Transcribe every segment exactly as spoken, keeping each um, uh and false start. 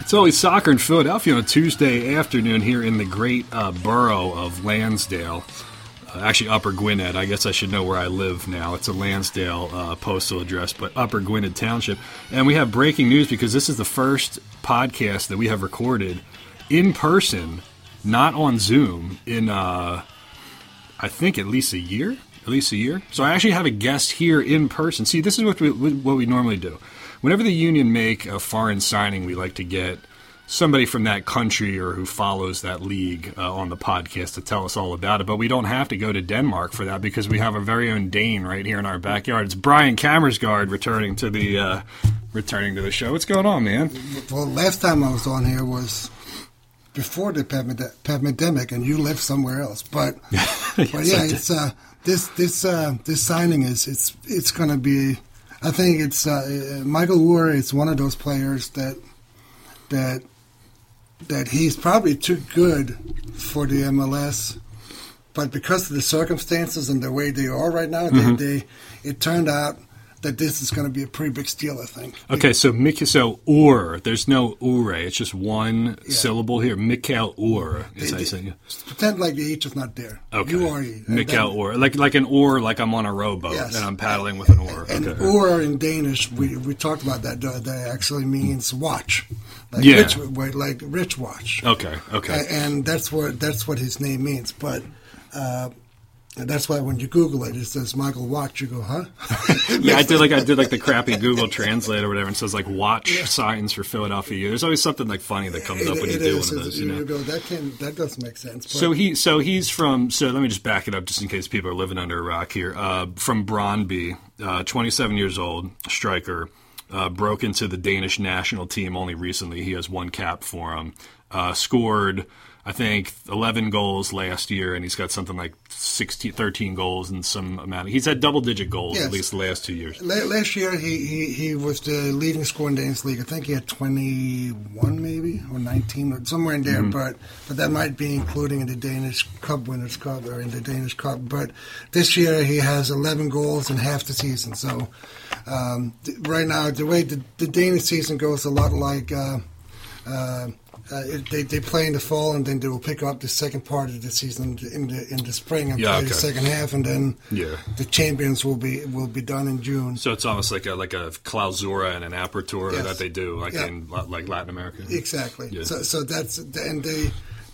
It's always soccer in Philadelphia on a Tuesday afternoon here in the great uh, borough of Lansdale. Uh, actually, Upper Gwynedd. I guess I should know where I live now. It's a Lansdale uh, postal address, but Upper Gwynedd Township. And we have breaking news because this is the first podcast that we have recorded in person, not on Zoom, in uh, I think at least a year. At least a year. So I actually have a guest here in person. See, this is what we what we normally do. Whenever the union make a foreign signing, we like to get somebody from that country or who follows that league uh, on the podcast to tell us all about it. But we don't have to go to Denmark for that because we have our very own Dane right here in our backyard. It's Brian Kamersgaard returning to the uh, returning to the show. What's going on, man? Well, last time I was on here was before the pandemic, and you lived somewhere else. But yes, but yeah, it's uh, this this uh, this signing is it's it's going to be. I think it's uh, Michael Lohr is one of those players that that that he's probably too good for the M L S, but because of the circumstances and the way they are right now, mm-hmm. they, they it turned out that this is going to be a pretty big steal, I think. Okay, so Mikhail so Orr, there's no Ure, it's just one yeah. syllable here. Mikhail Orr, is they, I saying? Pretend like the H is not there. Okay. U R E. Mikhail Orr, like like an oar, like I'm on a rowboat yes. and I'm paddling with an oar. And okay. Orr in Danish, we we talked about that. That actually means watch, like yeah, rich, like rich watch. Okay, okay. And that's what that's what his name means, but. Uh, And that's why when you Google it, it says Michael Watch. You go, huh? yeah, I did like I did like the crappy Google Translate or whatever, and it says like watch yeah. signs for Philadelphia. There's always something like funny that comes it, up when you do is, one of those. You, you know, go, that can that doesn't make sense. But. So he so he's from. So let me just back it up, just in case people are living under a rock here. Uh, from Brøndby, uh, twenty-seven years old, striker, uh, broke into the Danish national team only recently. He has one cap for him. Uh, scored. I think eleven goals last year, and he's got something like sixteen, thirteen goals and some amount. Of, he's had double-digit goals yes. at least the last two years. Last year, he, he, he was the leading scorer in the Danish League. I think he had twenty-one maybe or nineteen, or somewhere in there, mm-hmm. but but that might be including in the Danish Cup Winners' Cup or in the Danish Cup. But this year, he has eleven goals in half the season. So um, th- right now, the way the, the Danish season goes a lot like uh, – uh, Uh, they they play in the fall, and then they will pick up the second part of the season in the in the spring and yeah, play okay. the second half, and then yeah. the champions will be will be done in June. So it's almost like a like a clausura and an apertura yes. that they do, like yeah. in like Latin America. Exactly. Yeah. So so that's and they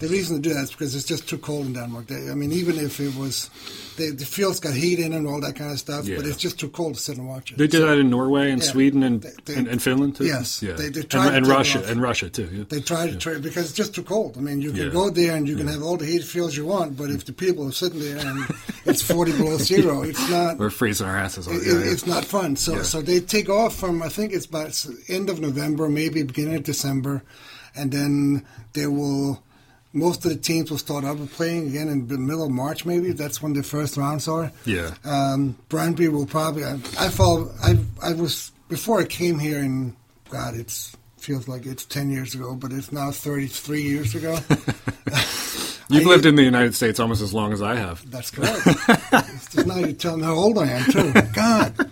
the reason to do that is because it's just too cold in Denmark. They, I mean, even if it was, they, the fields got heat in and all that kind of stuff, yeah. but it's just too cold to sit and watch it. They did so, that in Norway and yeah, Sweden and, they, they, and, and Finland too. Yes, yeah. they, they tried and, and Russia and Russia too. Yeah. They tried yeah. to try, because it's just too cold. I mean, you can yeah. go there and you can yeah. have all the heat fields you want, but if the people are sitting there and it's forty below zero, it's not. We're freezing our asses off. It, yeah, yeah. It's not fun. So yeah. so they take off from I think it's about end of November, maybe beginning of December, and then they will. Most of the teams will start up playing again in the middle of March, maybe. That's when the first rounds are. Yeah. Um, Brøndby will probably. I, I follow. I I was before I came here in. God, it's feels like it's ten years ago, but it's now thirty-three years ago. You've I, lived in the United States almost as long as I have. That's correct. It's just now you're telling how old I am too. God.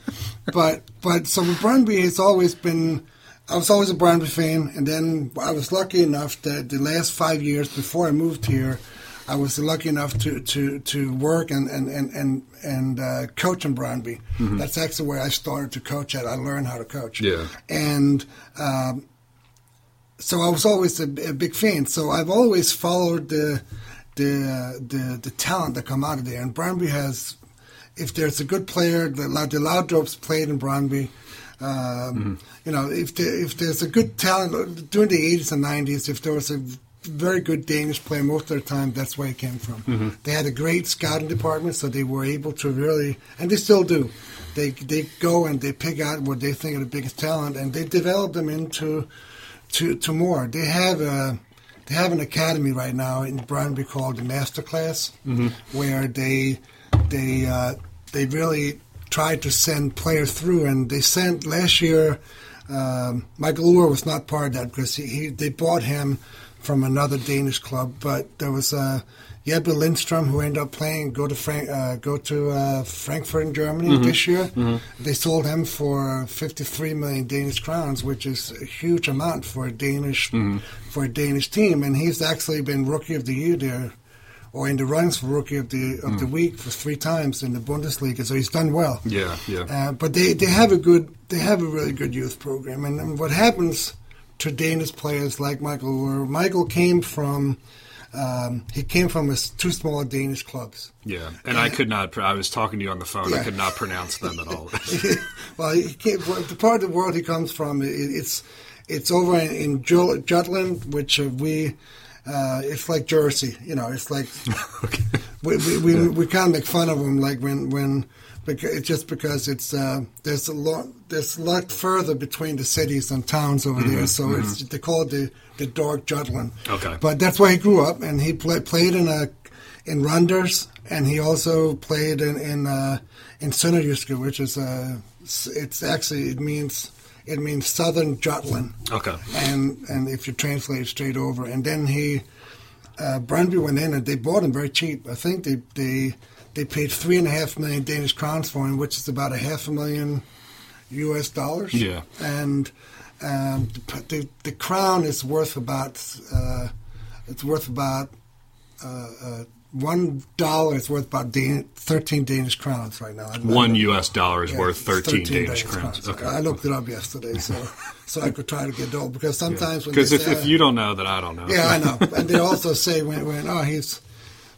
But but so Brøndby has always been. I was always a Brøndby fan, and then I was lucky enough that the last five years before I moved here, I was lucky enough to, to, to work and and and and, and uh, coach in Brøndby. Mm-hmm. That's actually where I started to coach at. I learned how to coach. Yeah, and um, so I was always a, a big fan. So I've always followed the the the, the talent that come out of there. And Brøndby has, if there's a good player, the the Laudrup's played in Brøndby. Um, mm-hmm. You know, if there, if there's a good talent during the eighties and nineties, if there was a very good Danish player most of their time. That's where it came from. Mm-hmm. They had a great scouting department, so they were able to really, and they still do, they they go and they pick out what they think are the biggest talent, and they develop them into to to more. They have a they have an academy right now in Brøndby called the Masterclass, mm-hmm. where they they uh, they really try to send players through, and they sent last year. Um, Michael Lohr was not part of that because he, he they bought him from another Danish club, but there was uh, Jeppe Lindstrøm who ended up playing, go to Frank, uh, go to uh, Frankfurt in Germany mm-hmm. this year. Mm-hmm. They sold him for fifty-three million Danish crowns, which is a huge amount for a Danish mm-hmm. for a Danish team, and he's actually been Rookie of the Year there, or in the runs for Rookie of the of mm. the Week for three times in the Bundesliga, so he's done well. Yeah, yeah. Uh, but they, they have a good, they have a really good youth program, and, and what happens to Danish players like Michael Uhre, Michael came from, um, he came from a, two small Danish clubs. Yeah, and, and I could not, I was talking to you on the phone, yeah. I could not pronounce them at all. Well, he came, well, the part of the world he comes from, it, it's it's over in, in Jutland, which we... Uh, it's like Jersey, you know. It's like okay. we we we, yeah. we can't make fun of them, like when when because it's just because it's uh, there's a lot there's a lot further between the cities and towns over mm-hmm. there, so mm-hmm. it's they call it the the dark Jutland. Okay, but that's where he grew up, and he played played in a in Randers, and he also played in in uh, in Ceneryska, which is a it's actually it means. It means Southern Jutland. Okay. And and if you translate it straight over. And then he, uh, Brøndby went in and they bought him very cheap. I think they they, they paid three and a half million Danish crowns for him, which is about a half a million U S dollars. Yeah. And um, the, the crown is worth about, uh, it's worth about, uh, uh, One dollar is worth about Dan- thirteen Danish crowns right now. One U S dollar is yeah, worth thirteen, thirteen Danish, Danish crowns. crowns. Okay, I looked it up yesterday, so so I could try to get old because sometimes yeah. when because if, if you don't know, then I don't know. Yeah, I know. And they also say when when oh he's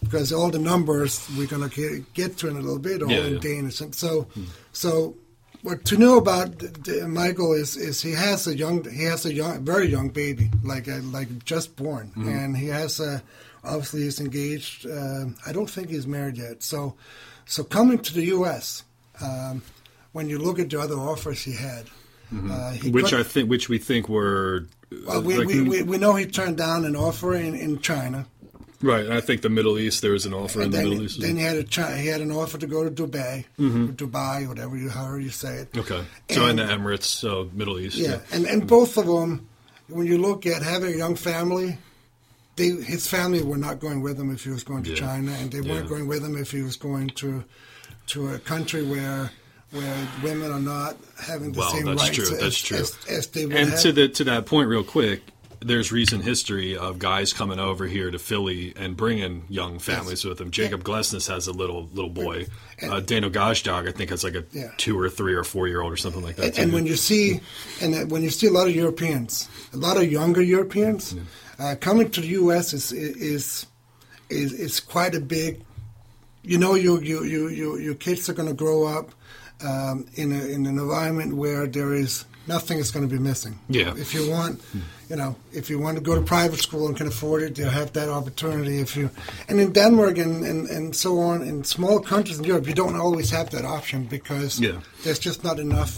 because all the numbers we're gonna get, get to in a little bit all yeah, in yeah. Danish. And so hmm. so what to know about the, Michael is is he has a young he has a young very young baby like a, like just born mm-hmm. and he has a. Obviously, he's engaged. Uh, I don't think he's married yet. So, so coming to the U S, um, when you look at the other offers he had, mm-hmm. uh, he which could, I think, which we think were, well, we, like, we, we we know he turned down an offer in, in China. Right, and I think the Middle East. There was an offer in the Middle East. Then he had a he had an offer to go to Dubai, mm-hmm. or Dubai, whatever you however you say it. Okay, so in the Emirates, so Middle East. Yeah, yeah. and and mm-hmm. both of them, when you look at having a young family. They, his family were not going with him if he was going to yeah. China, and they yeah. weren't going with him if he was going to to a country where where women are not having the well, same rights true. As, that's true. as, as they would and have. And to the, to that point real quick, there's recent history of guys coming over here to Philly and bringing young families yes. with them. Jacob yeah. Glesnes has a little little boy. And, uh, Daniel Gazdag, I think, has like a yeah. two or three or four-year-old or something like that. And, and when you see and when you see a lot of Europeans, a lot of younger Europeans, yeah. Uh, coming to the U S is is is is quite a big, you know. You you you, you your kids are going to grow up um, in a, in an environment where there is nothing is going to be missing. Yeah. If you want, you know, if you want to go to private school and can afford it, you have that opportunity. If you and in Denmark and, and, and so on in small countries in Europe, you don't always have that option because yeah. there's just not enough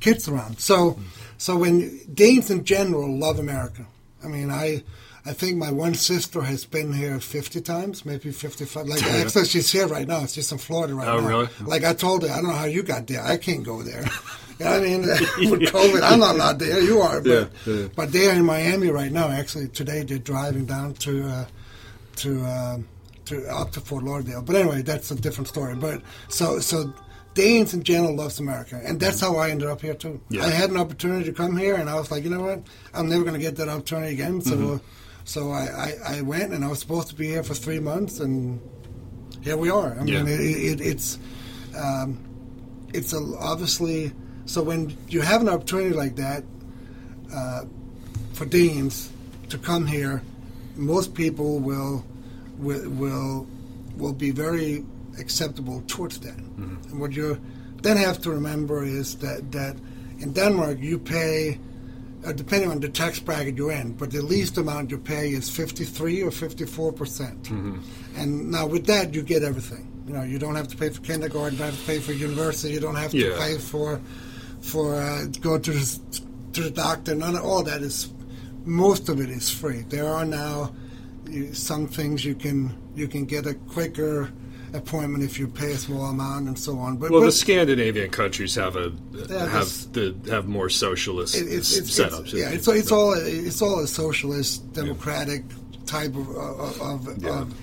kids around. So so when Danes in general love America. I mean, I, I think my one sister has been here fifty times, maybe fifty-five. Like, yeah. actually, she's here right now. She's in Florida right oh, now. Oh, really? Like I told her, I don't know how you got there. I can't go there. You know what I mean? With COVID, I'm not allowed there. You are. But, yeah, yeah. but they are in Miami right now. Actually, today they're driving down to, uh, to, uh, to up to Fort Lauderdale. But anyway, that's a different story. But so, so Danes in general loves America, and that's how I ended up here too. Yeah. I had an opportunity to come here, and I was like, you know what? I'm never going to get that opportunity again. So, mm-hmm. so I, I, I went, and I was supposed to be here for three months, and here we are. I yeah. mean, it, it, it's um, it's a, obviously so when you have an opportunity like that uh, for Danes to come here, most people will will will, will be very acceptable towards that. Mm-hmm. And what you then have to remember is that, that in Denmark you pay uh, depending on the tax bracket you're in, but the least amount you pay is fifty-three or fifty-four percent. Mm-hmm. And now with that, you get everything. You know, you don't have to pay for kindergarten, you don't have to pay for university, you don't have to yeah. pay for for uh, go to the, to the doctor. None of all that is. Most of it is free. There are now you, some things you can you can get a quicker appointment if you pay a small amount and so on. But, well, but the Scandinavian countries have a yeah, have the have more socialist it, it's, it's, setups. It's, yeah, it's, it's all it's all a socialist democratic yeah. type of of of, yeah. of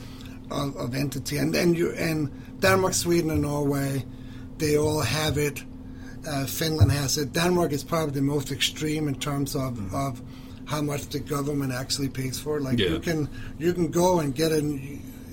of of entity. And then you and Denmark, Sweden, and Norway, they all have it. Uh, Finland has it. Denmark is probably the most extreme in terms of, mm-hmm. of how much the government actually pays for. Like yeah. you can you can go and get a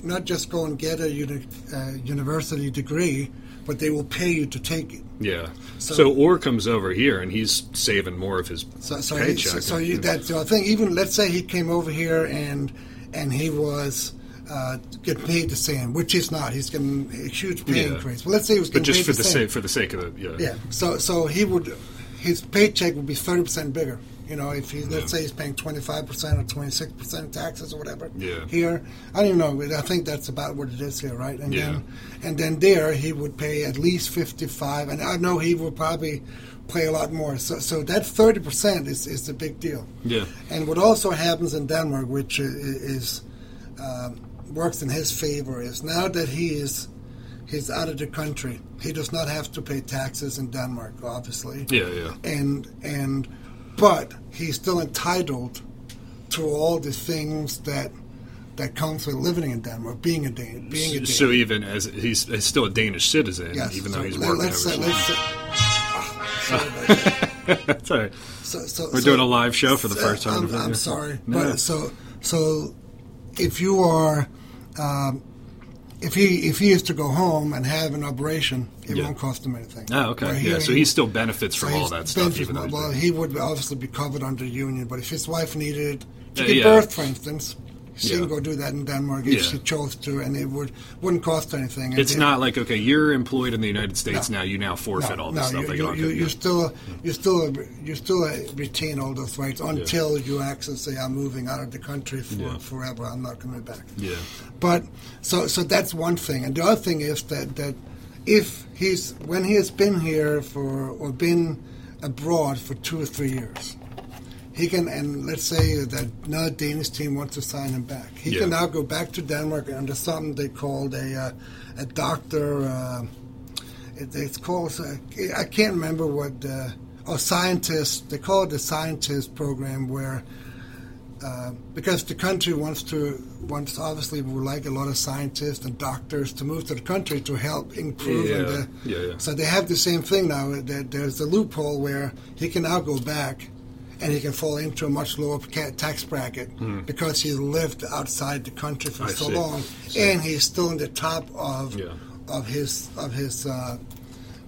not just go and get a uni, uh, university degree, but they will pay you to take it. Yeah. So, so Orr comes over here and he's saving more of his so, so paycheck. He, so, so you, that's the thing. Even let's say he came over here and and he was. Uh, get paid the same, which he's not. He's getting a huge pay yeah. increase. Well, let's say he was getting paid the same. But just for the sake, for the sake of it, yeah. Yeah. So, so he would, his paycheck would be thirty percent bigger. You know, if he, yeah. let's say he's paying twenty five percent or twenty six percent taxes or whatever. Yeah. Here, I don't even know. I think that's about what it is here, right? And yeah. then, and then there he would pay at least fifty five, and I know he would probably pay a lot more. So, so that thirty percent is is the big deal. Yeah. And what also happens in Denmark, which is. is um, works in his favor is now that he is he's out of the country, he does not have to pay taxes in Denmark, obviously. Yeah, yeah. And and but he's still entitled to all the things that that comes with living in Denmark, being a Dan, being a Danish. So even as he's, he's still a Danish citizen, yes. even so though he's working let's overseas. Say, let's say, oh, sorry That's all right. So, so, We're so, doing a live show for the so, first time. I'm, I'm sorry, no. but so so if you are. Um, if he if he is to go home and have an operation, it yeah. won't cost him anything. Oh, okay. Right? Yeah, he, so he still benefits from so all that stuff. Even though well, he would obviously be covered under the union, but if his wife needed to uh, give yeah. birth, for instance, she yeah. would go do that in Denmark if yeah. she chose to, and it would, wouldn't cost anything. And it's it, not like, okay, you're employed in the United States no, now, you now forfeit no, all this no, stuff. You, like you, you, you still you still you still retain all those rights until yeah. you actually say, I'm moving out of the country for yeah. forever, I'm not coming back. Yeah. But so so that's one thing. And the other thing is that, that if he's when he has been here for or been abroad for two or three years. He can, and let's say that another Danish team wants to sign him back. He yeah. can now go back to Denmark under something they called a uh, a doctor. Uh, it, it's called I can't remember what. Uh, or oh, scientist. They call it the scientist program, where uh, because the country wants to wants obviously would like a lot of scientists and doctors to move to the country to help improve. Yeah. The, yeah, yeah. So they have the same thing now. There's a loophole where he can now go back. And he can fall into a much lower tax bracket mm. because he lived outside the country for I so see. long, so. And he's still in the top of yeah. of his of his uh,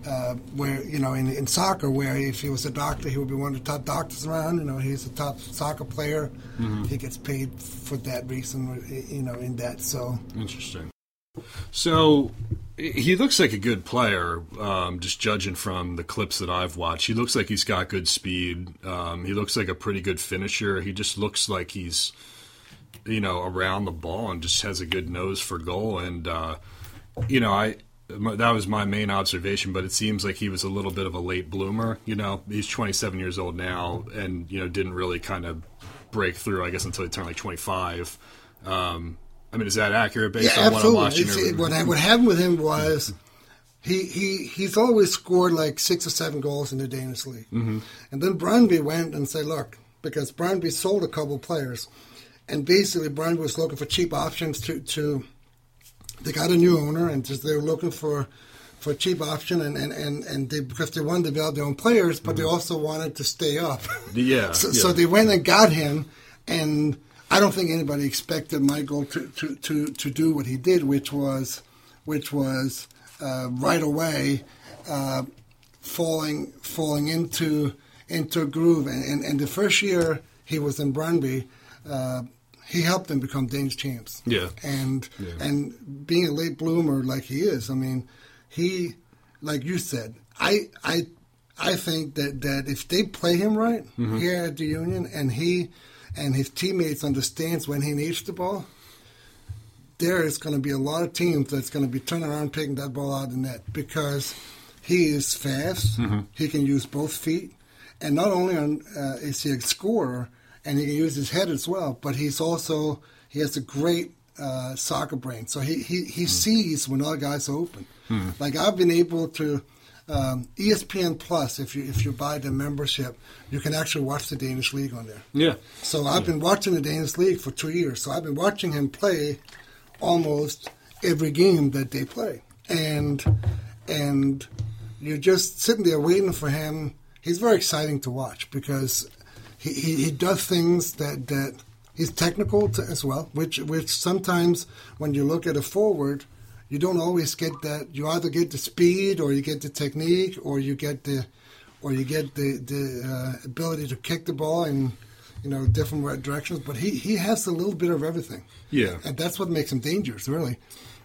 uh, where you know in, in soccer, where if he was a doctor, he would be one of the top doctors around. You know, he's a top soccer player. Mm-hmm. He gets paid for that reason. You know, in that so interesting. So he looks like a good player, um, just judging from the clips that I've watched. He looks like he's got good speed. Um, he looks like a pretty good finisher. He just looks like he's, you know, around the ball and just has a good nose for goal. And, uh, you know, I that was my main observation, but it seems like he was a little bit of a late bloomer. You know, he's twenty-seven years old now and, you know, didn't really kind of break through, I guess, until he turned like twenty-five. Um I mean, is that accurate based yeah, on absolutely. what I'm watching? It's, it, what, I, what happened with him was he, he he's always scored like six or seven goals in the Danish league. Mm-hmm. And then Brøndby went and said, look, because Brøndby sold a couple players, and basically Brøndby was looking for cheap options to, to they got a new owner, and just, they were looking for for cheap option, and, and, and, and they, because they wanted to develop their own players, but mm-hmm. they also wanted to stay up. Yeah, so, yeah. So they went and got him, and I don't think anybody expected Michael to, to, to, to do what he did, which was which was uh, right away uh, falling falling into into a groove. And, and, and the first year he was in Brøndby, uh, he helped them become Danish champs. Yeah, and yeah. and being a late bloomer like he is, I mean, he like you said, I I. I think that, that if they play him right mm-hmm. here at the Union, and he and his teammates understands when he needs the ball, there is going to be a lot of teams that's going to be turning around taking that ball out of the net, because he is fast, mm-hmm. he can use both feet, and not only on, uh, is he a scorer, and he can use his head as well, but he's also, he has a great uh, soccer brain. So he, he, he mm-hmm. sees when other guys are open. Mm-hmm. Like I've been able to, um, E S P N Plus, if you if you buy the membership, you can actually watch the Danish League on there. Yeah. So I've yeah. been watching the Danish League for two years. So I've been watching him play almost every game that they play. And and you're just sitting there waiting for him. He's very exciting to watch because he, he, he does things that, that he's technical to, as well, which which sometimes when you look at a forward, you don't always get that. You either get the speed, or you get the technique, or you get the or you get the, the uh, ability to kick the ball in, you know, different directions. But he, he has a little bit of everything. Yeah. And that's what makes him dangerous, really.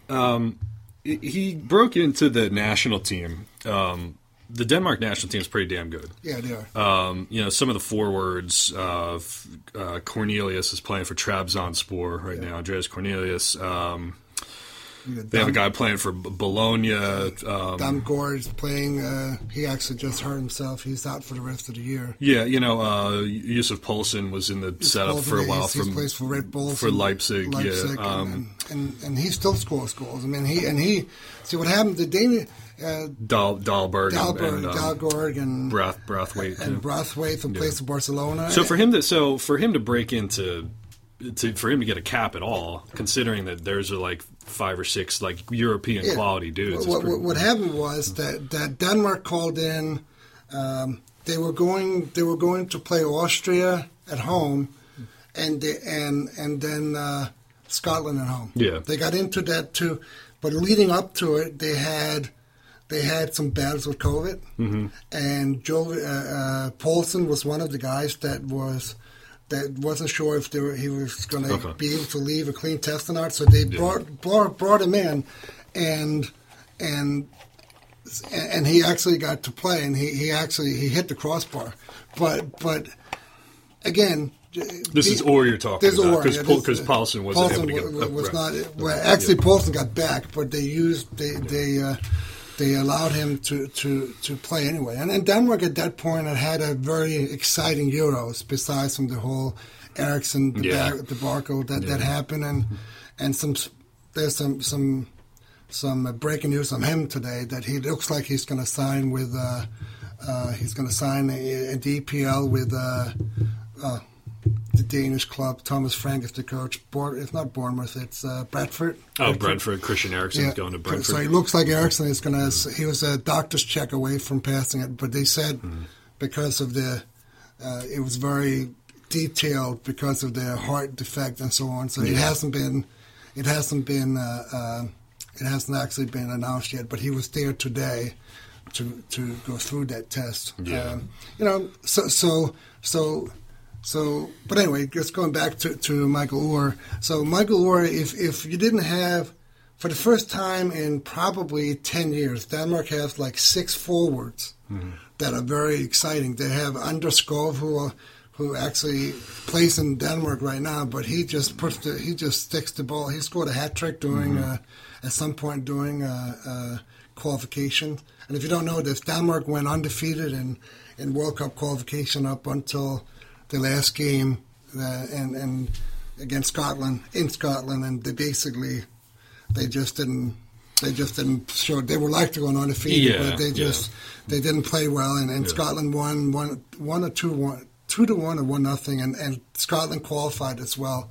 Um, he broke into the national team. Um The Denmark national team is pretty damn good. Yeah, they are. Um, you know, some of the forwards, uh, uh, Cornelius is playing for Trabzonspor right yeah. now, Andreas Cornelius. Um, yeah, they have a guy playing for Bologna. Um, Damgaard is playing. Uh, he actually just hurt himself. He's out for the rest of the year. Yeah, you know, uh, Yussuf Poulsen was in the he's setup for a while. He plays for Red Bulls. For Leipzig, Leipzig yeah. Um, and, and, and he still scores goals. I mean, he and he – see, what happened to Daniel – Uh, Dahl, Dahlberg, Dahlberg and, and, um, Dahlberg and Brath, Brathwaite and yeah. Brathwaite from yeah. place in Barcelona. So for him to so for him to break into to for him to get a cap at all, considering that there's like five or six like European yeah. quality dudes. What, what, what happened was that, that Denmark called in. Um, they were going they were going to play Austria at home, and they, and and then uh, Scotland at home. Yeah, they got into that too, but leading up to it, they had. They had some battles with COVID, mm-hmm. and Joe uh, uh, Poulsen was one of the guys that was that wasn't sure if they were, he was going to okay. be able to leave a clean test or not. So they yeah. brought, brought brought him in, and and and he actually got to play, and he, he actually he hit the crossbar, but but again. This the, is Orr you're talking about, because yeah, Poulsen wasn't Poulsen able to get, was, was not. Well, actually, yeah. Poulsen got back, but they used they yeah. they. Uh, They allowed him to, to, to play anyway. And, and Denmark at that point had, had a very exciting Euros, besides from the whole Eriksen debacle that, yeah. that happened. And and some there's some some some breaking news on him today that he looks like he's going to sign with uh, uh, he's going to sign a, a D P L with uh, uh, the Danish club. Thomas Frank is the coach. Bour- it's not Bournemouth. It's uh, Brentford. Oh, Brentford. Christian Eriksen is yeah. going to Brentford. So it looks like Eriksen is going to. He was a doctor's check away from passing it, but they said mm-hmm. because of the, uh, it was very detailed because of their heart defect and so on. So yeah. it hasn't been, it hasn't been, uh, uh, it hasn't actually been announced yet. But he was there today, to to go through that test. Yeah, um, you know. So so so. So, but anyway, just going back to, to Michael Uhre. So Michael Uhre, if, if you didn't have, for the first time in probably ten years, Denmark has like six forwards mm-hmm. that are very exciting. They have Anders Skov, who are, who actually plays in Denmark right now, but he just puts the, he just sticks the ball. He scored a hat trick during mm-hmm. uh, at some point during uh, uh, qualification. And if you don't know this, Denmark went undefeated in, in World Cup qualification up until the last game uh, and and against Scotland in Scotland, and they basically they just didn't they just didn't show they were like to go undefeated, yeah, but they just yeah. they didn't play well, and, and yeah. Scotland won one one or two one two to one or one nothing, and, and Scotland qualified as well,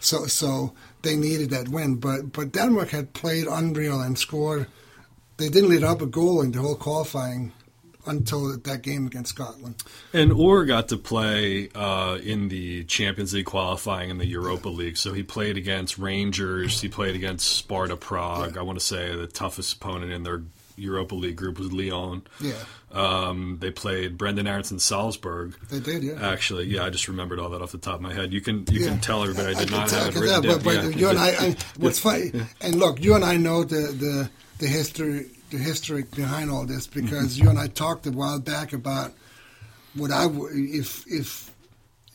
so so they needed that win, but but Denmark had played unreal and scored. They didn't let up a goal in the whole qualifying until that game against Scotland. And Orr got to play uh, in the Champions League qualifying in the Europa yeah. League. So he played against Rangers. He played against Sparta Prague. Yeah. I want to say the toughest opponent in their Europa League group was Lyon. Yeah. Um, they played Brendan Aronson Salzburg. They did, yeah. Actually, yeah, I just remembered all that off the top of my head. You can you yeah. can tell everybody I did I not tell, have it written down. But, but yeah, you and I, I what's funny, yeah. and look, you and I know the, the, the history – the history behind all this, because you and I talked a while back about what I w- if if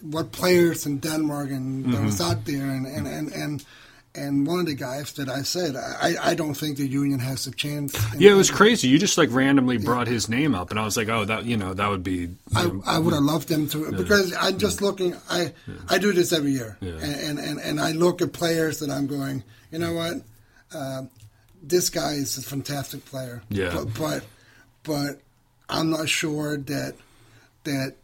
what players in Denmark and mm-hmm. that was out there, and and, and, and and one of the guys that I said, I, I don't think the union has a chance. Yeah, it was crazy. You just like randomly yeah. brought his name up, and I was like, oh, that you know, that would be. I, know, I would have loved them to yeah. because I'm just yeah. looking. I yeah. I do this every year, yeah. and, and, and and I look at players that I'm going, you know what, uh, this guy is a fantastic player. Yeah, but but, but I'm not sure that that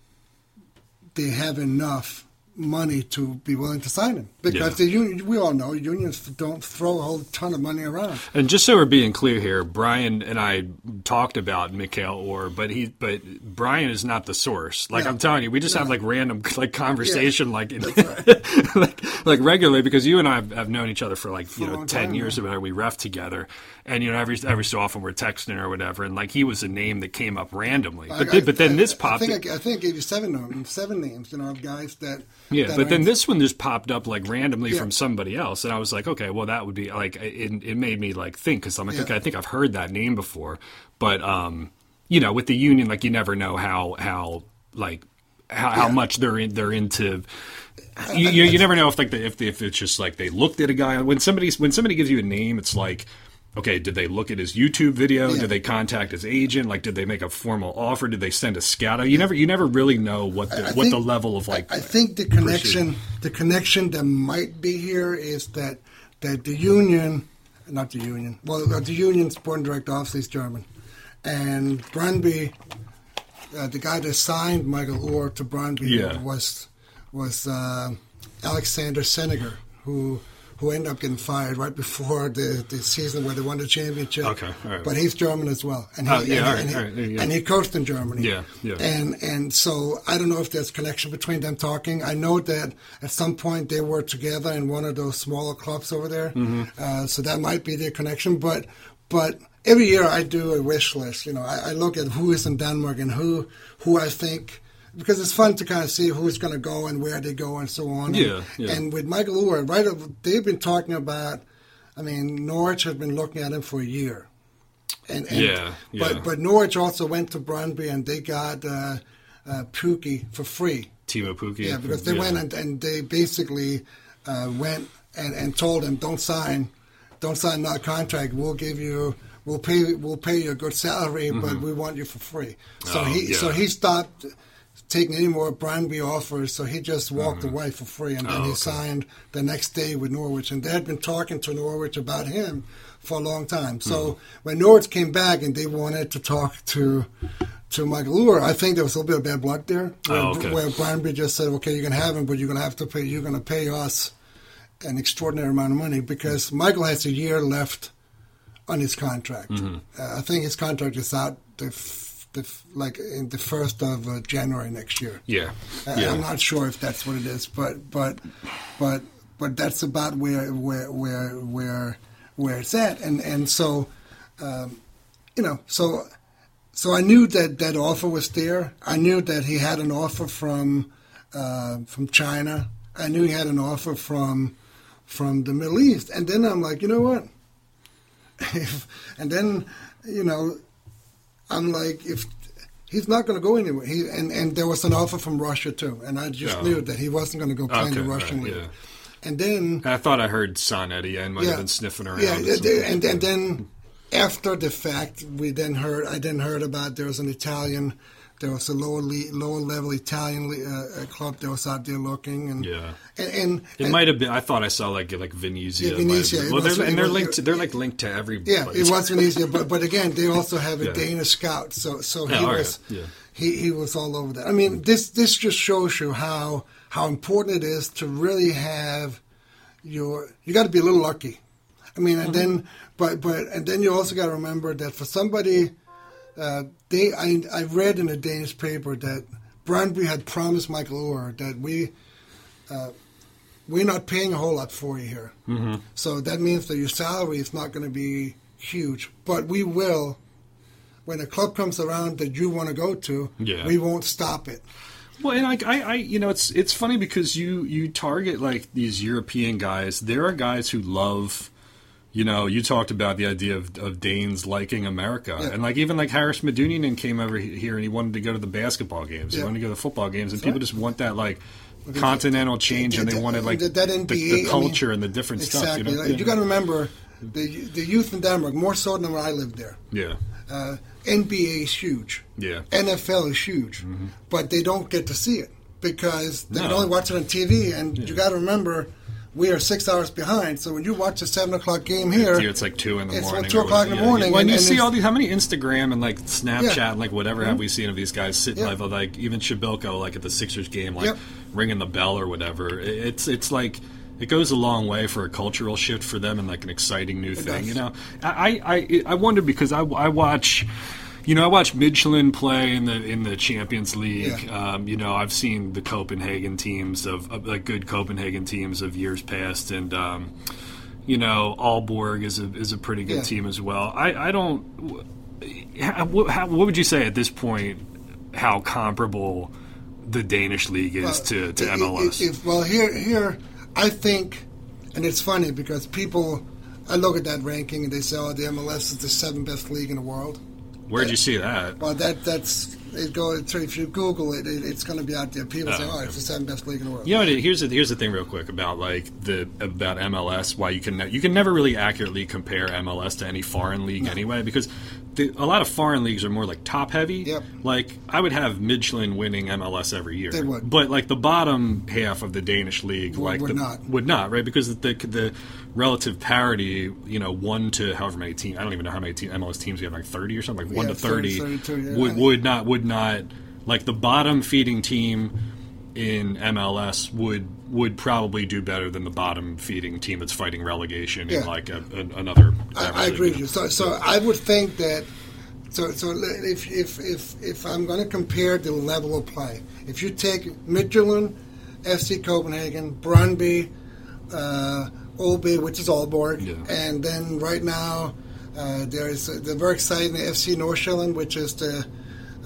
they have enough money to be willing to sign him, because yeah. the union, we all know unions don't throw a whole ton of money around. And just so we're being clear here, Brian and I talked about Mikhail Orr, but he, but Brian is not the source. Like no. I'm telling you, we just no. have like random like conversation, yeah. like, in, right. like like regularly, because you and I have, have known each other for like for you know ten time, years or whatever. We ref together, and you know every every so often we're texting or whatever, and like he was a name that came up randomly. Like, but I, but then I, this popped. I think I, I think I gave you seven names, seven names, you know, of guys that. Yeah, that but means. Then this one just popped up like randomly yeah. from somebody else, and I was like, okay, well that would be like it. It made me like think, because I'm like, yeah. okay, I think I've heard that name before, but um, you know, with the union, like you never know how how like how, yeah. how much they're in, they're into. You, you, you never know if like the, if the, if it's just like they looked at a guy when somebody when somebody gives you a name, it's like. Okay, did they look at his YouTube video? Yeah. Did they contact his agent? Like, did they make a formal offer? Did they send a scout? You yeah. never, you never really know what the, I, I what think, the level of like. I, I think the connection, the connection that might be here is that that the union, not the union, well, the union's board direct office is German, and Brøndby, uh, the guy that signed Michael Orr to Brøndby yeah. was was uh, Alexander Seneger, who. who ended up getting fired right before the, the season where they won the championship. Okay, all right. But he's German as well. And he, uh, yeah, and, right, and, he, right, yeah. and he coached in Germany. Yeah, yeah. And and so I don't know if there's a connection between them talking. I know that at some point they were together in one of those smaller clubs over there. Mm-hmm. Uh, so that might be their connection. But but every year I do a wish list. You know, I, I look at who is in Denmark and who who I think... Because it's fun to kind of see who's going to go and where they go and so on. Yeah, yeah. And with Michael Uhre, right? They've been talking about. I mean, Norwich has been looking at him for a year. And, and yeah, yeah. But but Norwich also went to Brøndby and they got uh, uh, Pukki for free. Teemu Pukki. Yeah, because they yeah. went and, and they basically uh, went and, and told him, don't sign, don't sign our contract. We'll give you. We'll pay. We'll pay you a good salary, mm-hmm. but we want you for free. So oh, he. Yeah. So he stopped. Taking any more Brøndby offers, so he just walked mm-hmm. away for free, and then oh, okay. he signed the next day with Norwich. And they had been talking to Norwich about him for a long time. So mm-hmm. when Norwich came back and they wanted to talk to to Michael Uhre, I think there was a little bit of bad blood there, where, oh, okay. where Brøndby just said, "Okay, you can have him, but you're gonna have to pay. You're gonna pay us an extraordinary amount of money because Michael has a year left on his contract. Mm-hmm. Uh, I think his contract is out." The The, like in the first of uh, January next year. Yeah. Uh, yeah, I'm not sure if that's what it is, but but but but that's about where where where where where it's at, and and so, um, you know, so so I knew that that offer was there. I knew that he had an offer from uh, from China. I knew he had an offer from from the Middle East, and then I'm like, you know what? if, and then you know. I'm like, if he's not going to go anywhere, he, and and there was an offer from Russia too, and I just oh. knew that he wasn't going to go play okay, in the Russian right, league. Yeah. And then I thought I heard Sonetti and might yeah, have been sniffing around. Yeah, and, and, and then after the fact, we then heard. I then heard about there was an Italian, there was a lower le- lower level Italian uh, club that was out there looking, and yeah, and, and it and, might have been. I thought I saw like like Venezia. Yeah, Venezia. Been, well, they're, and they're linked. To, they're like linked to every. Yeah, place. It was Venezia, but but again, they also have a yeah. Danish scout, so so he yeah, was right. yeah. he he was all over that. I mean, this this just shows you how how important it is to really have your. You got to be a little lucky. I mean, and mm-hmm. then but but and then you also got to remember that for somebody. Uh, they, I, I read in a Danish paper that Brøndby had promised Michael Uhre that we, uh, we're not paying a whole lot for you here. Mm-hmm. So that means that your salary is not going to be huge. But we will, when a club comes around that you want to go to, yeah. we won't stop it. Well, and like I, I, you know, it's it's funny because you you target like these European guys. There are guys who love you know, you talked about the idea of, of Danes liking America. Yeah. And, like, even, like, Harris Medunian came over here and he wanted to go to the basketball games. Yeah. He wanted to go to the football games. And that's people right. just want that, like, because continental change they, they, and they that, wanted, like, that, that N B A, the, the culture I mean, and the different exactly. stuff. You know? Like, yeah. you got to remember the the youth in Denmark, more so than when I lived there. Yeah. Uh, N B A is huge. Yeah. N F L is huge. Mm-hmm. But they don't get to see it because they no. can only watch it on T V. And yeah. you got to remember... we are six hours behind, so when you watch a seven o'clock game here, yeah, it's like two in the morning. It's two o'clock in the morning. When you see all these, how many Instagram and like Snapchat yeah. and like whatever mm-hmm. have we seen of these guys sitting yeah. live? Like even Shabilko, like at the Sixers game, like yep. ringing the bell or whatever. It's it's like it goes a long way for a cultural shift for them and like an exciting new it thing. Does. You know, I I I wonder because I I watch. You know, I watched Midtjylland play in the in the Champions League. Yeah. Um, you know, I've seen the Copenhagen teams of, of like good Copenhagen teams of years past, and um, you know, Aalborg is a is a pretty good yeah. team as well. I, I don't. How, how, what would you say at this point? How comparable the Danish league is well, to, to M L S? If, if, well, here here I think, and it's funny because people, I look at that ranking and they say, "Oh, the M L S is the seventh best league in the world." Where'd that, you see that? Well, that that's it. Go if you Google it, it it's going to be out there. People oh, say, "Oh, it's the seventh best league in the world." You know, here's the, here's the thing, real quick about like the about M L S. Why you can you can never really accurately compare M L S to any foreign league no. anyway, because the, a lot of foreign leagues are more like top heavy. Yep. Like I would have Midtjylland winning M L S every year. They would, but like the bottom half of the Danish league, would, like would the, not would not right because the the. relative parity, you know, one to however many teams, I don't even know how many team, M L S teams we have, like thirty or something, like yeah, one to thirty, thirty, thirty yeah, would, right. would not, would not, like the bottom feeding team in M L S would would probably do better than the bottom feeding team that's fighting relegation yeah. in like a, a, another. I, I agree with you. Know. So, so yeah. I would think that, so so if, if, if, if I'm going to compare the level of play, if you take Midtjylland, F C Copenhagen, Brøndby, uh, O B, which is Aalborg, yeah. and then right now uh, there is uh, the very exciting F C Nordsjælland, which is the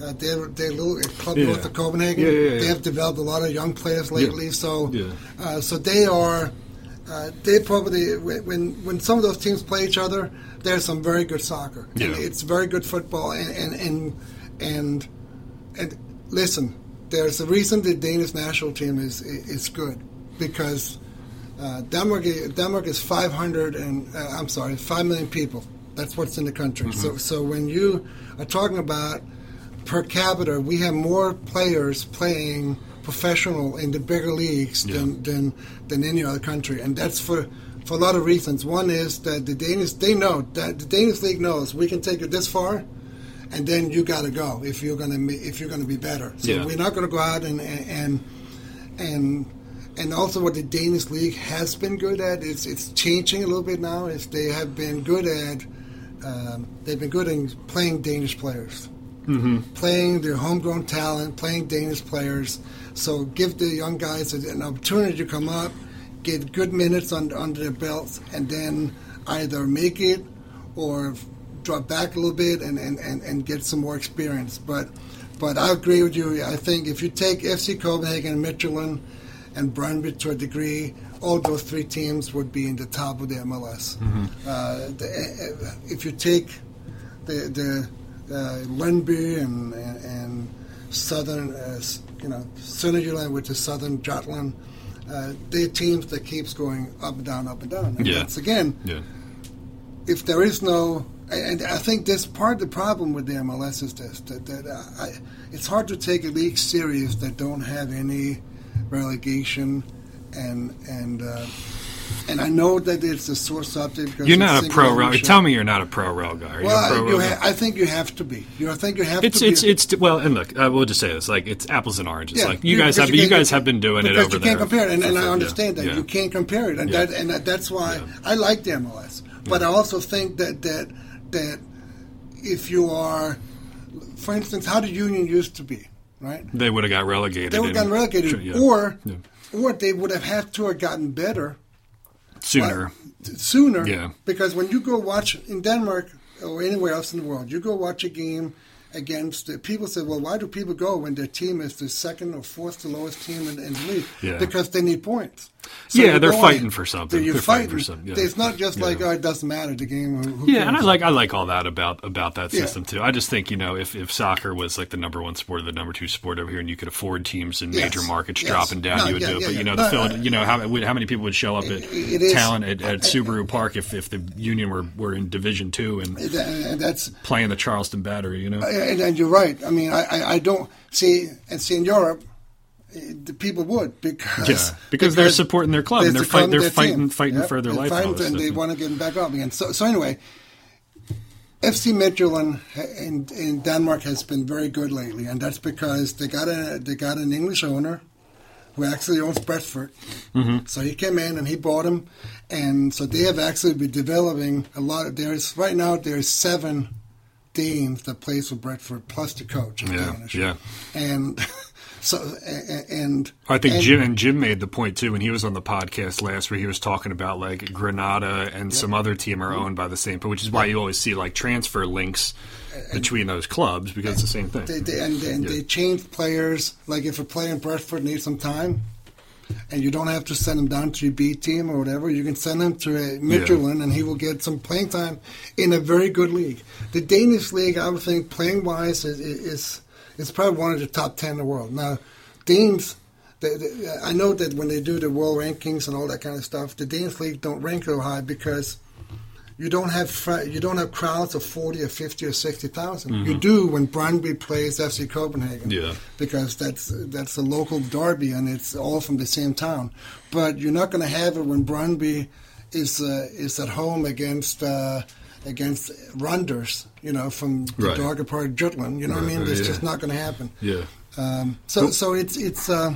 uh, their, their little club yeah. north of Copenhagen. Yeah, yeah, yeah. They have developed a lot of young players lately, yeah. so yeah. Uh, so they are uh, they probably when when some of those teams play each other, there's some very good soccer. Yeah. And it's very good football, and and and and, and listen, there's a reason the Danish national team is is good because. Uh, Denmark, Denmark is five hundred and uh, I'm sorry, five million people. That's what's in the country. Mm-hmm. So, so when you are talking about per capita, we have more players playing professional in the bigger leagues yeah. than, than than any other country, and that's for, for a lot of reasons. One is that the Danish they know that the Danish league knows we can take it this far, and then you got to go if you're gonna if you're gonna be better. So yeah. we're not gonna go out and and and. and And also what the Danish league has been good at, it's it's changing a little bit now, is they have been good at, um, they've been good at playing Danish players. Mm-hmm. Playing their homegrown talent, playing Danish players. So give the young guys an opportunity to come up, get good minutes on, under their belts, and then either make it or drop back a little bit and, and, and, and get some more experience. But, but I agree with you. I think if you take F C Copenhagen and Midtjylland, and Brøndby to a degree, all those three teams would be in the top of the M L S. Mm-hmm. Uh, the, if you take the the uh, Brøndby and, and and Southern, uh, you know, Ceneryska, which is Southern Jutland, uh, they're teams that keeps going up and down, up and down. And yeah. That's again, yeah. if there is no, and I think that's part of the problem with the M L S is this that, that I, it's hard to take a league series that don't have any. Relegation, and and uh, and I know that it's a sore subject. Because you're not a pro rel. Tell me you're not a pro rel guy. Are well, you a pro you rel ha- guy? I think you have to be. You know, I think you have it's, to. It's be it's it's well, and look, I will just say this: like it's apples and oranges. Yeah, like you, you guys have you, you guys have been doing it over there. You can't compare it, and, and I understand yeah. that yeah. you can't compare it, and yeah. that and that, that's why yeah. I like the M L S. But yeah. I also think that that that if you are, for instance, how the Union used to be. Right? They would have got relegated. They would have gotten relegated, sure, yeah. or yeah. or they would have had to have gotten better sooner. But, sooner, yeah. Because when you go watch in Denmark or anywhere else in the world, you go watch a game against uh, people say, well, why do people go when their team is the second or fourth to lowest team in, in the league? Yeah. Because they need points. So yeah, they're fighting for something. You're they're fighting. fighting for something. Yeah. It's not just like, yeah. oh, it doesn't matter the game. Who yeah, and I like I like all that about about that system yeah. too. I just think, you know, if, if soccer was like the number one sport, the number two sport over here, and you could afford teams in yes. major markets yes. dropping down, no, you would yeah, do it. Yeah, but yeah. you know, the no, Phil, no, you know how how many people would show up at it, it Talent is, at, at Subaru I, Park if, if the Union were, were in Division Two and, and that's playing the Charleston Battery, you know. And, and you're right. I mean, I, I, I don't see and see in Europe. The people would because, yeah, because because they're supporting their club and they're, fight, they're fighting team. fighting yep. for their life and, and they want to get them back up again. So so anyway, F C Midtjylland in, in Denmark has been very good lately, and that's because they got a they got an English owner who actually owns Brentford. Mm-hmm. So he came in and he bought them, and so they have actually been developing a lot. Of, there's right now there's seven Danes that plays for Brentford plus the coach. In yeah, Danish. yeah, and. So and I think and, Jim and Jim made the point too when he was on the podcast last, where he was talking about like Granada and yep. some other team are owned by the same, but which is why yep. you always see like transfer links and, between those clubs because it's the same thing. They, they, and and yeah. they change players. Like if a player in Brentford needs some time, and you don't have to send him down to your B team or whatever, you can send him to Midtjylland yeah. and he will get some playing time in a very good league. The Danish league, I would think, playing wise is. is It's probably one of the top ten in the world. Now, Danes, they, they, I know that when they do the world rankings and all that kind of stuff, the Danish league don't rank so high because you don't have you don't have crowds of forty or fifty or sixty thousand. Mm-hmm. You do when Brøndby plays F C Copenhagen, yeah, because that's that's a local derby and it's all from the same town. But you're not going to have it when Brøndby is uh, is at home against. Uh, against Randers, you know, from the right. darker part of Jutland, you know right, what I mean? Right, it's yeah. just not going to happen. Yeah. Um, so, but, so it's it's uh,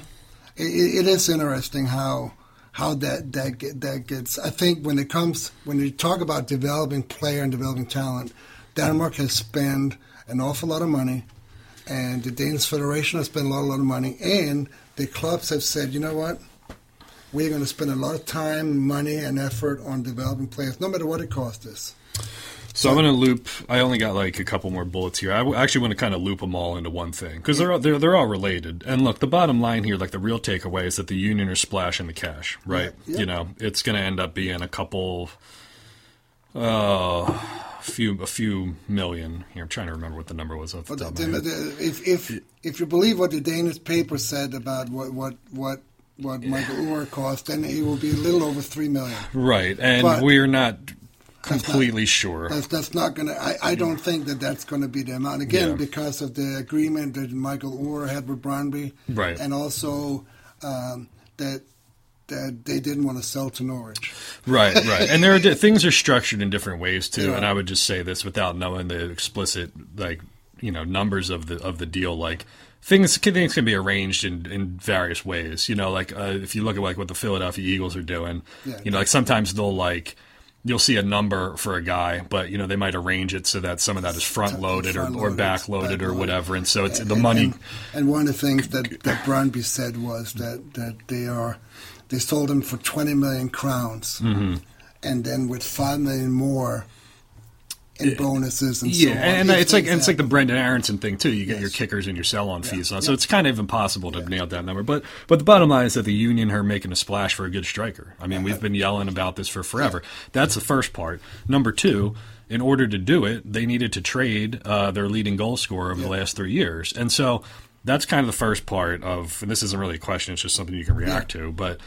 it, it is interesting how how that that get, that gets. I think when it comes when you talk about developing player and developing talent, Denmark has spent an awful lot of money, and the Danish Federation has spent a lot, a lot of money, and the clubs have said, you know what, we're going to spend a lot of time, money, and effort on developing players, no matter what it costs us. So I'm going to loop – I only got like a couple more bullets here. I w- actually want to kind of loop them all into one thing because they're, they're, they're all related. And look, the bottom line here, like the real takeaway is that the Union are splashing the cash, right? Yeah, yeah. You know, it's going to end up being a couple uh, – few, a few million. Here, I'm trying to remember what the number was off the top of my head. If, if, if you believe what the Danish paper said about what, what, what what Mikkel Uhre cost, then it will be a little over three million dollars. Right, and but, we're not – completely not, sure. That's, that's not going to... I don't think that that's going to be the amount. Again, yeah. because of the agreement that Michael Orr had with Brøndby. Right. And also um, that... that they didn't want to sell to Norwich. Right, right. And there are things are structured in different ways, too. Yeah. And I would just say this without knowing the explicit, like, you know, numbers of the of the deal, like... Things can, things can be arranged in, in various ways. You know, like, uh, if you look at, like, what the Philadelphia Eagles are doing, yeah, you know, like, sometimes they'll, like... You'll see a number for a guy, but you know they might arrange it so that some of that is front loaded front or, or back loaded or whatever, and so it's and, the money. And, and one of the things that, that Brøndby said was that, that they are they sold him for twenty million crowns, mm-hmm. and then with five million more. And bonuses and yeah, so on. and it's like and it's like the Brendan Aronson thing too. You get yes. your kickers and your sell-on yeah. fees, on. so yeah. it's kind of impossible to yeah. nail that number. But but the bottom line is that the Union are making a splash for a good striker. I mean, yeah. we've been yelling about this for forever. Yeah. That's the first part. Number two, in order to do it, they needed to trade uh, their leading goal scorer over yeah. the last three years, and so that's kind of the first part of. And this isn't really a question; it's just something you can react yeah. to. But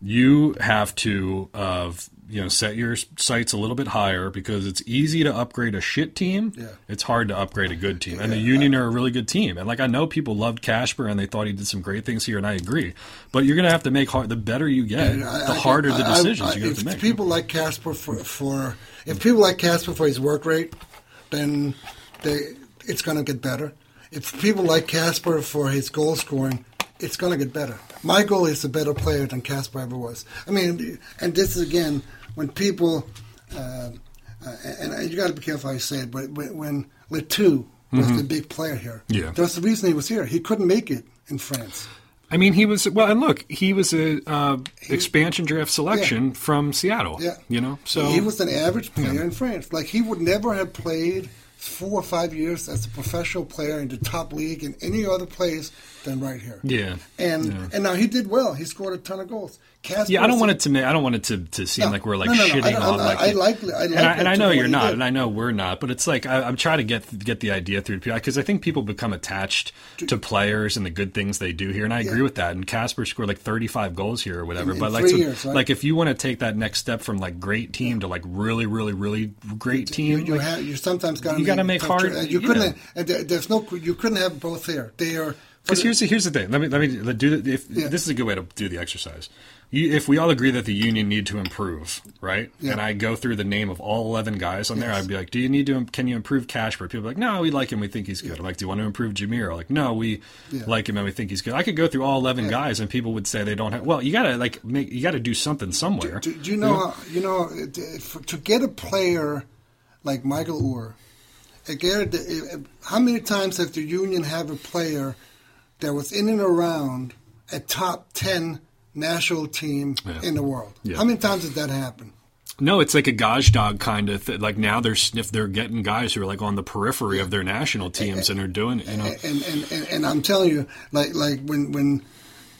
you have to. Uh, You know, set your sights a little bit higher because it's easy to upgrade a shit team. Yeah. It's hard to upgrade a good team. And yeah, the Union I, are a really good team. And, like, I know people loved Kasper and they thought he did some great things here, and I agree. But you're going to have to make hard, – the better you get, yeah, I, the I, harder I, the decisions you're going to make. If people like Kasper for, for – if people like Kasper for his work rate, then they it's going to get better. If people like Kasper for his goal scoring – it's going to get better. Michael is a better player than Kasper ever was. I mean, and this is, again, when people, uh, uh, and, and you got to be careful how you say it, but when, when Letou was mm-hmm. the big player here, yeah. that's the reason he was here. He couldn't make it in France. I mean, he was, well, and look, he was an uh, expansion draft selection yeah. from Seattle, yeah. you know? So he was an average player yeah. in France. Like, he would never have played four or five years as a professional player in the top league in any other place than right here. Yeah, and yeah. and now he did well. He scored a ton of goals. Kasper yeah, I don't want it to. I don't want it to, to seem no, like we're like no, no, shitting no, on. I, like I, I like. I like and I, and I know you're not, and I know we're not. But it's like I, I'm trying to get get the idea through to people because I think people become attached to, to players and the good things they do here, and I yeah. agree with that. And Kasper scored like thirty-five goals here or whatever. In, in but like, three years, right? Like if you want to take that next step from like great team yeah. to like really, really, really great team, you, you, like, have, you sometimes got to. Got to make hard. You, you couldn't. Have, there's no. You couldn't have both here. They are. Because here's the here's the thing. Let me let me let do. The, if yeah. this is a good way to do the exercise. You, if we all agree that the union need to improve, right? Yeah. And I go through the name of all eleven guys on yes. there, I'd be like, "Do you need to? Can you improve Kasper?" People are like, "No, we like him. We think he's good." Yeah. I'm like, "Do you want to improve Jamir?" Like, "No, we yeah. like him and we think he's good." I could go through all eleven yeah. guys, and people would say they don't have. Well, you gotta like make. You gotta do something somewhere. Do, do, do you know? You know, how, you know to, to get a player like Mikkel Uhre. Again, how many times have the union have a player that was in and around a top ten national team yeah. in the world? Yeah. How many times did that happen? No, it's like a Gazdag kind of thing. Like now they're sniff, they're getting guys who are like on the periphery of their national teams and, and, and are doing it. You know? and, and, and, and I'm telling you, like like when when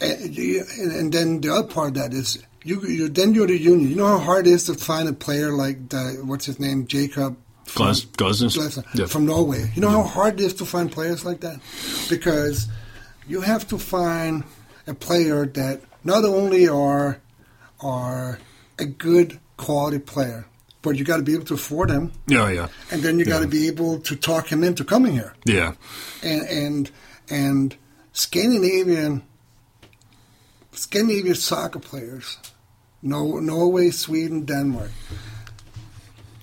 and then the other part of that is you you then you're the union. You know how hard it is to find a player like the, what's his name, Jacob. From, Glass, Glass, yeah. from Norway. You know yeah. how hard it is to find players like that? Because you have to find a player that not only are are a good quality player, but you got to be able to afford him. Yeah, yeah. And then you yeah. got to be able to talk him into coming here. Yeah. And and and Scandinavian Scandinavian soccer players, no, Norway, Sweden, Denmark.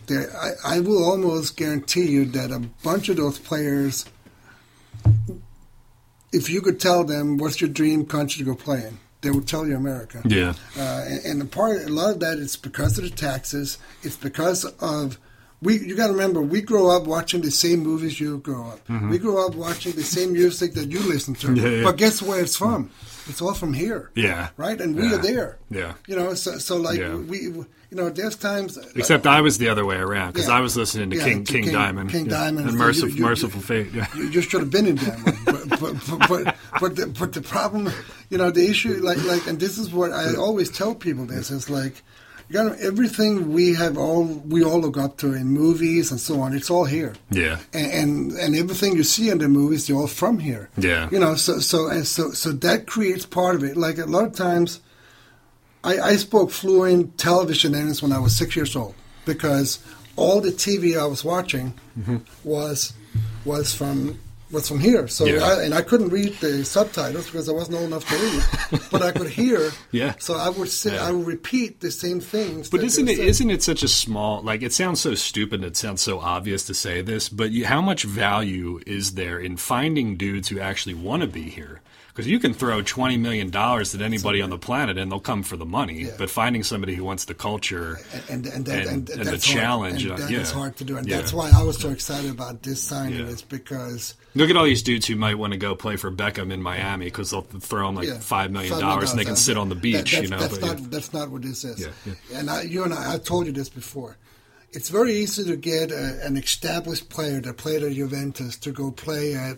There, I, I will almost guarantee you that a bunch of those players, if you could tell them what's your dream country to go play in, they would tell you America. Yeah. Uh, and and the part, a lot of that is because of the taxes. It's because of we. You got to remember, we grow up watching the same movies you grow up. Mm-hmm. We grow up watching the same music that you listen to. Yeah, yeah. But guess where it's from? It's all from here. Yeah. Right. And we yeah. are there. Yeah. You know. So so like yeah. we. we You know, there's times. Except uh, I was the other way around because yeah. I was listening to, yeah, King, to King King Diamond, King yeah. Diamond, and Merciful, you, you, Merciful you, Fate. Yeah. You, you should have been in Diamond, but but but, but, but, the, but the problem, you know, the issue, like like, and this is what I always tell people. This is like, you know, everything we have all we all look up to in movies and so on. It's all here. Yeah. And and, and everything you see in the movies, they're all from here. Yeah. You know, so so and so so that creates part of it. Like a lot of times. I, I spoke fluent television English when I was six years old because all the T V I was watching mm-hmm. was was from was from here. So yeah. I, and I couldn't read the subtitles because I wasn't old enough to read, but I could hear. Yeah. So I would say yeah. I would repeat the same things. But isn't it saying. isn't it such a small, like it sounds so stupid? It sounds so obvious to say this, but you, how much value is there in finding dudes who actually want to be here? Because you can throw twenty million dollars at anybody on the planet and they'll come for the money. Yeah. But finding somebody who wants the culture and, and, and, that, and, and, and the challenge. Hard. And that yeah. is hard to do. And yeah. that's why I was so excited about this signing yeah. is because... Look at all these dudes who might want to go play for Beckham in Miami because they'll throw them like yeah. five million dollars and they can sit on the beach. That, that's, you know, that's, but, not, yeah. that's not what this is. Yeah. Yeah. And I, you and I, I told you this before. It's very easy to get a, an established player that played at Juventus to go play at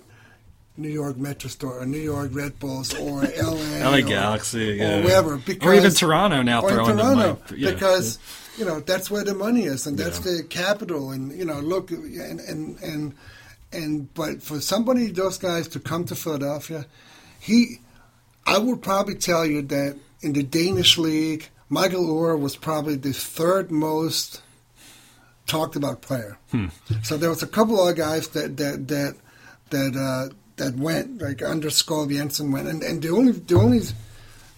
New York Metro Store, or New York Red Bulls, or L A, L A or, Galaxy, yeah. or wherever, because, or even Toronto now or throwing in Toronto, them like, yeah, because yeah. you know that's where the money is, and that's yeah. the capital, and you know, look, and and and and but for somebody, those guys to come to Philadelphia, he, I would probably tell you that in the Danish League, Michael Orr was probably the third most talked about player. Hmm. So there was a couple of guys that that that that. Uh, that went, like under Skov Jensen went, and, and the only the only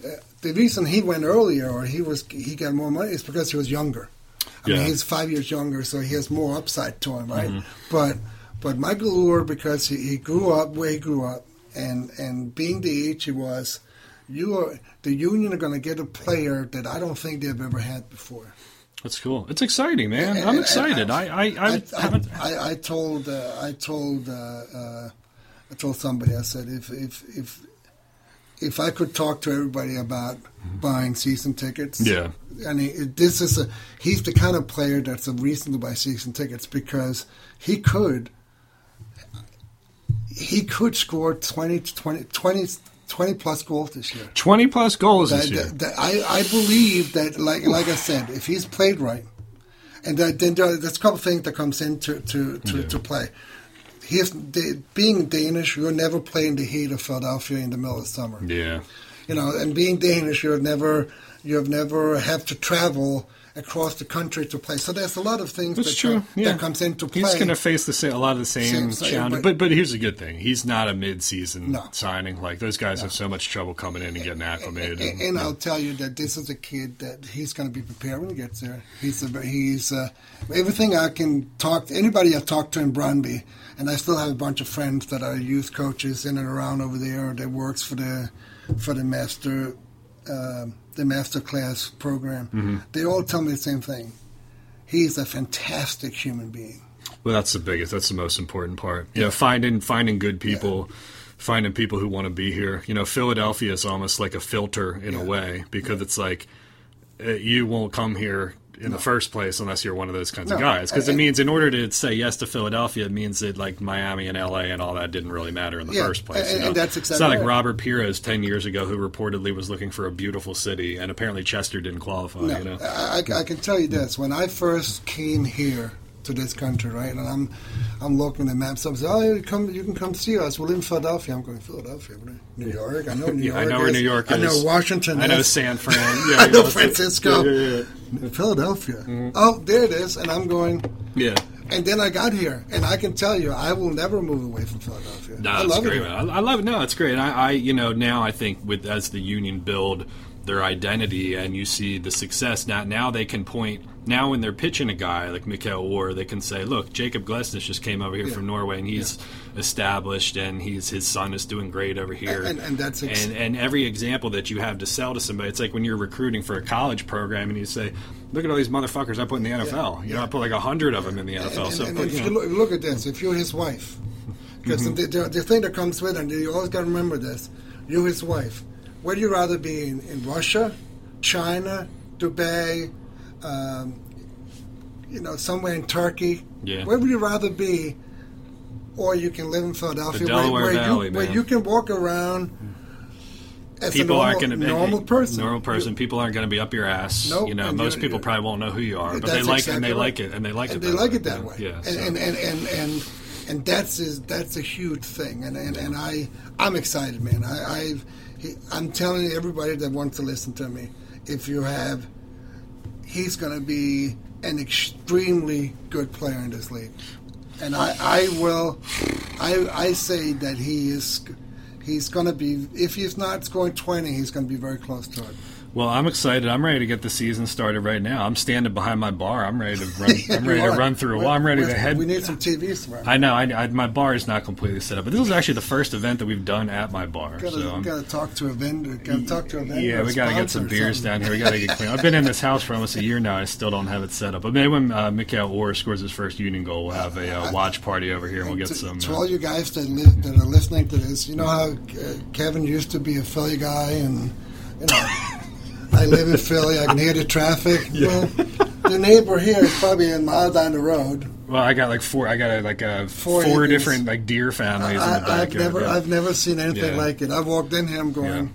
uh, the reason he went earlier or he was he got more money is because he was younger. I yeah. mean, he's five years younger, so he has more upside to him, right? Mm-hmm. But but Michael Uhre, because he, he grew up where he grew up, and and being the age he was, you are, the union are going to get a player that I don't think they've ever had before. That's cool. It's exciting, man. And, I'm and, excited. And I I I, I, I, haven't... I I told uh, I told. Uh, uh, I told somebody, I said, if if if if I could talk to everybody about buying season tickets, yeah, I mean, this is a he's the kind of player that's a reason to buy season tickets, because he could he could score twenty, twenty, twenty, twenty plus goals this year. Twenty plus goals that, this year. That, that I, I believe that, like like I said, if he's played right, and that, then there, there's a couple of things that comes into to to, yeah. to play. He's being Danish. You're never playing the heat of Philadelphia in the middle of summer. Yeah, you know, and being Danish, you're never you've never have to travel across the country to play. So there's a lot of things that, true. Come, yeah. that comes into play. He's going to face the same, a lot of the same, same challenges. But, but but here's a good thing: he's not a mid-season no. signing. Like those guys no. have so much trouble coming in and, and getting acclimated. And, and, and, and I'll tell you that this is a kid that he's going to be prepared when he gets there. He's a, he's a, everything I can talk to, anybody I've talked to in Brøndby, and I still have a bunch of friends that are youth coaches in and around over there that works for the for the master. Uh, the Masterclass program, mm-hmm. they all tell me the same thing. He's a fantastic human being. Well, that's the biggest, that's the most important part. Yeah, yeah finding finding good people, yeah. finding people who want to be here. You know, Philadelphia is almost like a filter in yeah. a way, because yeah. it's like you won't come here in no. the first place unless you're one of those kinds no. of guys. Because it means in order to say yes to Philadelphia, it means that like Miami and L A and all that didn't really matter in the yeah, first place. And, you know? And that's exactly It's not right. like Robert Pires ten years ago, who reportedly was looking for a beautiful city, and apparently Chester didn't qualify. No, you know? I, I can tell you this. When I first came here to this country, right, and I'm I'm looking at maps up, oh, you, come, you can come see us. We're in Philadelphia. I'm going, Philadelphia, right? New York. I know New yeah, York I know where New York is. I know Washington I know is. San Fran. Yeah, I know Francisco. Yeah, yeah, yeah. Philadelphia. Mm-hmm. Oh, there it is. And I'm going, yeah. And then I got here. And I can tell you, I will never move away from Philadelphia. No, I love great, it. Man. I love it. No, it's great. And I, I, you know, now I think with as the Union build their identity and you see the success, now now they can point, now when they're pitching a guy like Mikhail Orr, they can say, look, Jacob Glesnes just came over here yeah. from Norway, and he's yeah. established, and he's his son is doing great over here. And, and, and that's ex- and, and every example that you have to sell to somebody, it's like when you're recruiting for a college program and you say, look at all these motherfuckers I put in the N F L. Yeah. You know, yeah. I put like a hundred of them in the N F L. And, and, so and put, if you, you know, look at this, if you're his wife, because mm-hmm. the, the, the thing that comes with it, and you always got to remember this, you're his wife. Would you rather be in, in Russia, China, Dubai, um, you know, somewhere in Turkey? Yeah. Where would you rather be? Or you can live in Philadelphia, where, where, Valley, you, where you can walk around as people a normal, aren't normal person. Normal person. You, people aren't going to be up your ass. Nope, you know, most people probably won't know who you are, but they like exactly and they right. like it and they like and it. They like way. It that way. Yeah. And, so. and, and, and, and and that's is that's a huge thing. And and, yeah. and I I'm excited, man. I, I've. I'm telling everybody that wants to listen to me, if you have, he's going to be an extremely good player in this league, and I, I will, I, I say that he is, he's going to be. If he's not scoring twenty, he's going to be very close to it. Well, I'm excited. I'm ready to get the season started right now. I'm standing behind my bar. I'm ready to run. I'm ready to run through a wall. I'm ready to head. We need some T Vs tomorrow. I know. I, I, my bar is not completely set up, but this is actually the first event that we've done at my bar. Gotta, so we gotta talk to a vendor. Gotta talk to a vendor. Yeah, we gotta get some beers down here. We gotta get clean. I've been in this house for almost a year now. I still don't have it set up. But maybe when uh, Mikhail Orr scores his first Union goal, we'll have a uh, watch party over here and we'll get to, some. To uh, all you guys that, live, that are listening to this, you know how uh, Kevin used to be a Philly guy, and you know. I live in Philly. I can hear the traffic. Yeah. Well, the neighbor here is probably a mile down the road. Well, I got like four. I got like a four, four different like deer families I, in the backyard. I've never, yeah. I've never seen anything yeah. like it. I walked in here. I'm going. Yeah.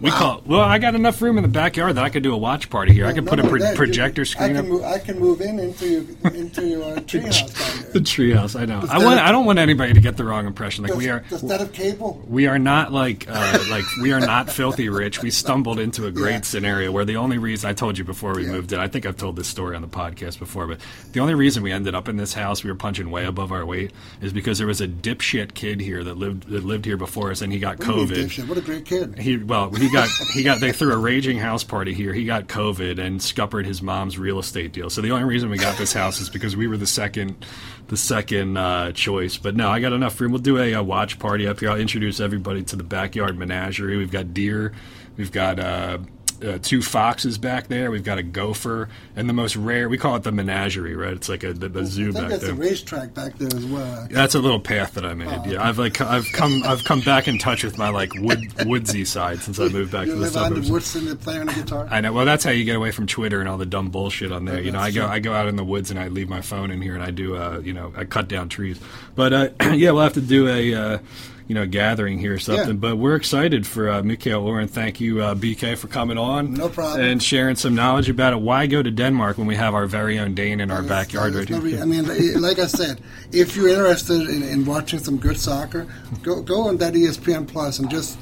We wow. call. Well, I got enough room in the backyard that I could do a watch party here. Yeah, I could put a pro- that, projector you, screen I can up. Move, I can move in into your, into your uh, treehouse. The treehouse. I know. Instead I want. Of, I don't want anybody to get the wrong impression. Like does, we are. Instead of cable. We are not like uh, like we are not filthy rich. We stumbled into a great yeah. scenario where the only reason I told you before we yeah. moved in. I think I've told this story on the podcast before, but the only reason we ended up in this house, we were punching way above our weight, is because there was a dipshit kid here that lived that lived here before us, and he got what COVID. Do you mean dipshit? What a great kid. He well. He got he got they threw a raging house party here. He got COVID and scuppered his mom's real estate deal. So the only reason we got this house is because we were the second the second uh, choice. But no, I got enough room. We'll do a, a watch party up here. I'll introduce everybody to the backyard menagerie. We've got deer. We've got uh, uh, two foxes back there. We've got a gopher and the most rare. We call it the menagerie, right? It's like a the, the well, zoo I think back that's there. That's a racetrack back there as well. That's a little path that I made. Oh, yeah, okay. I've like I've come I've come back in touch with my like wood, woodsy side since I moved back you to the suburbs. You live on the woods and you're playing on the guitar. I know. Well, that's how you get away from Twitter and all the dumb bullshit on there. Yeah, you know, I go true. I go out in the woods and I leave my phone in here and I do uh you know I cut down trees. But uh, yeah, we'll have to do a. Uh, you know, gathering here or something. Yeah. But we're excited for uh, Mikhail Orr. Thank you, uh, B K, for coming on. No problem. And sharing some knowledge about it. Why go to Denmark when we have our very own Dane in our it's, backyard right no here? Re- I mean, like I said, if you're interested in, in watching some good soccer, go go on that E S P N Plus and just,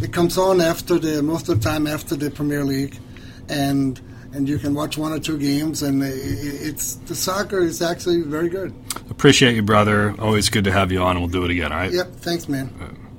it comes on after the, most of the time after the Premier League. And... And you can watch one or two games, and it's the soccer is actually very good. Appreciate you, brother. Always good to have you on, and we'll do it again, all right? Yep, thanks, man.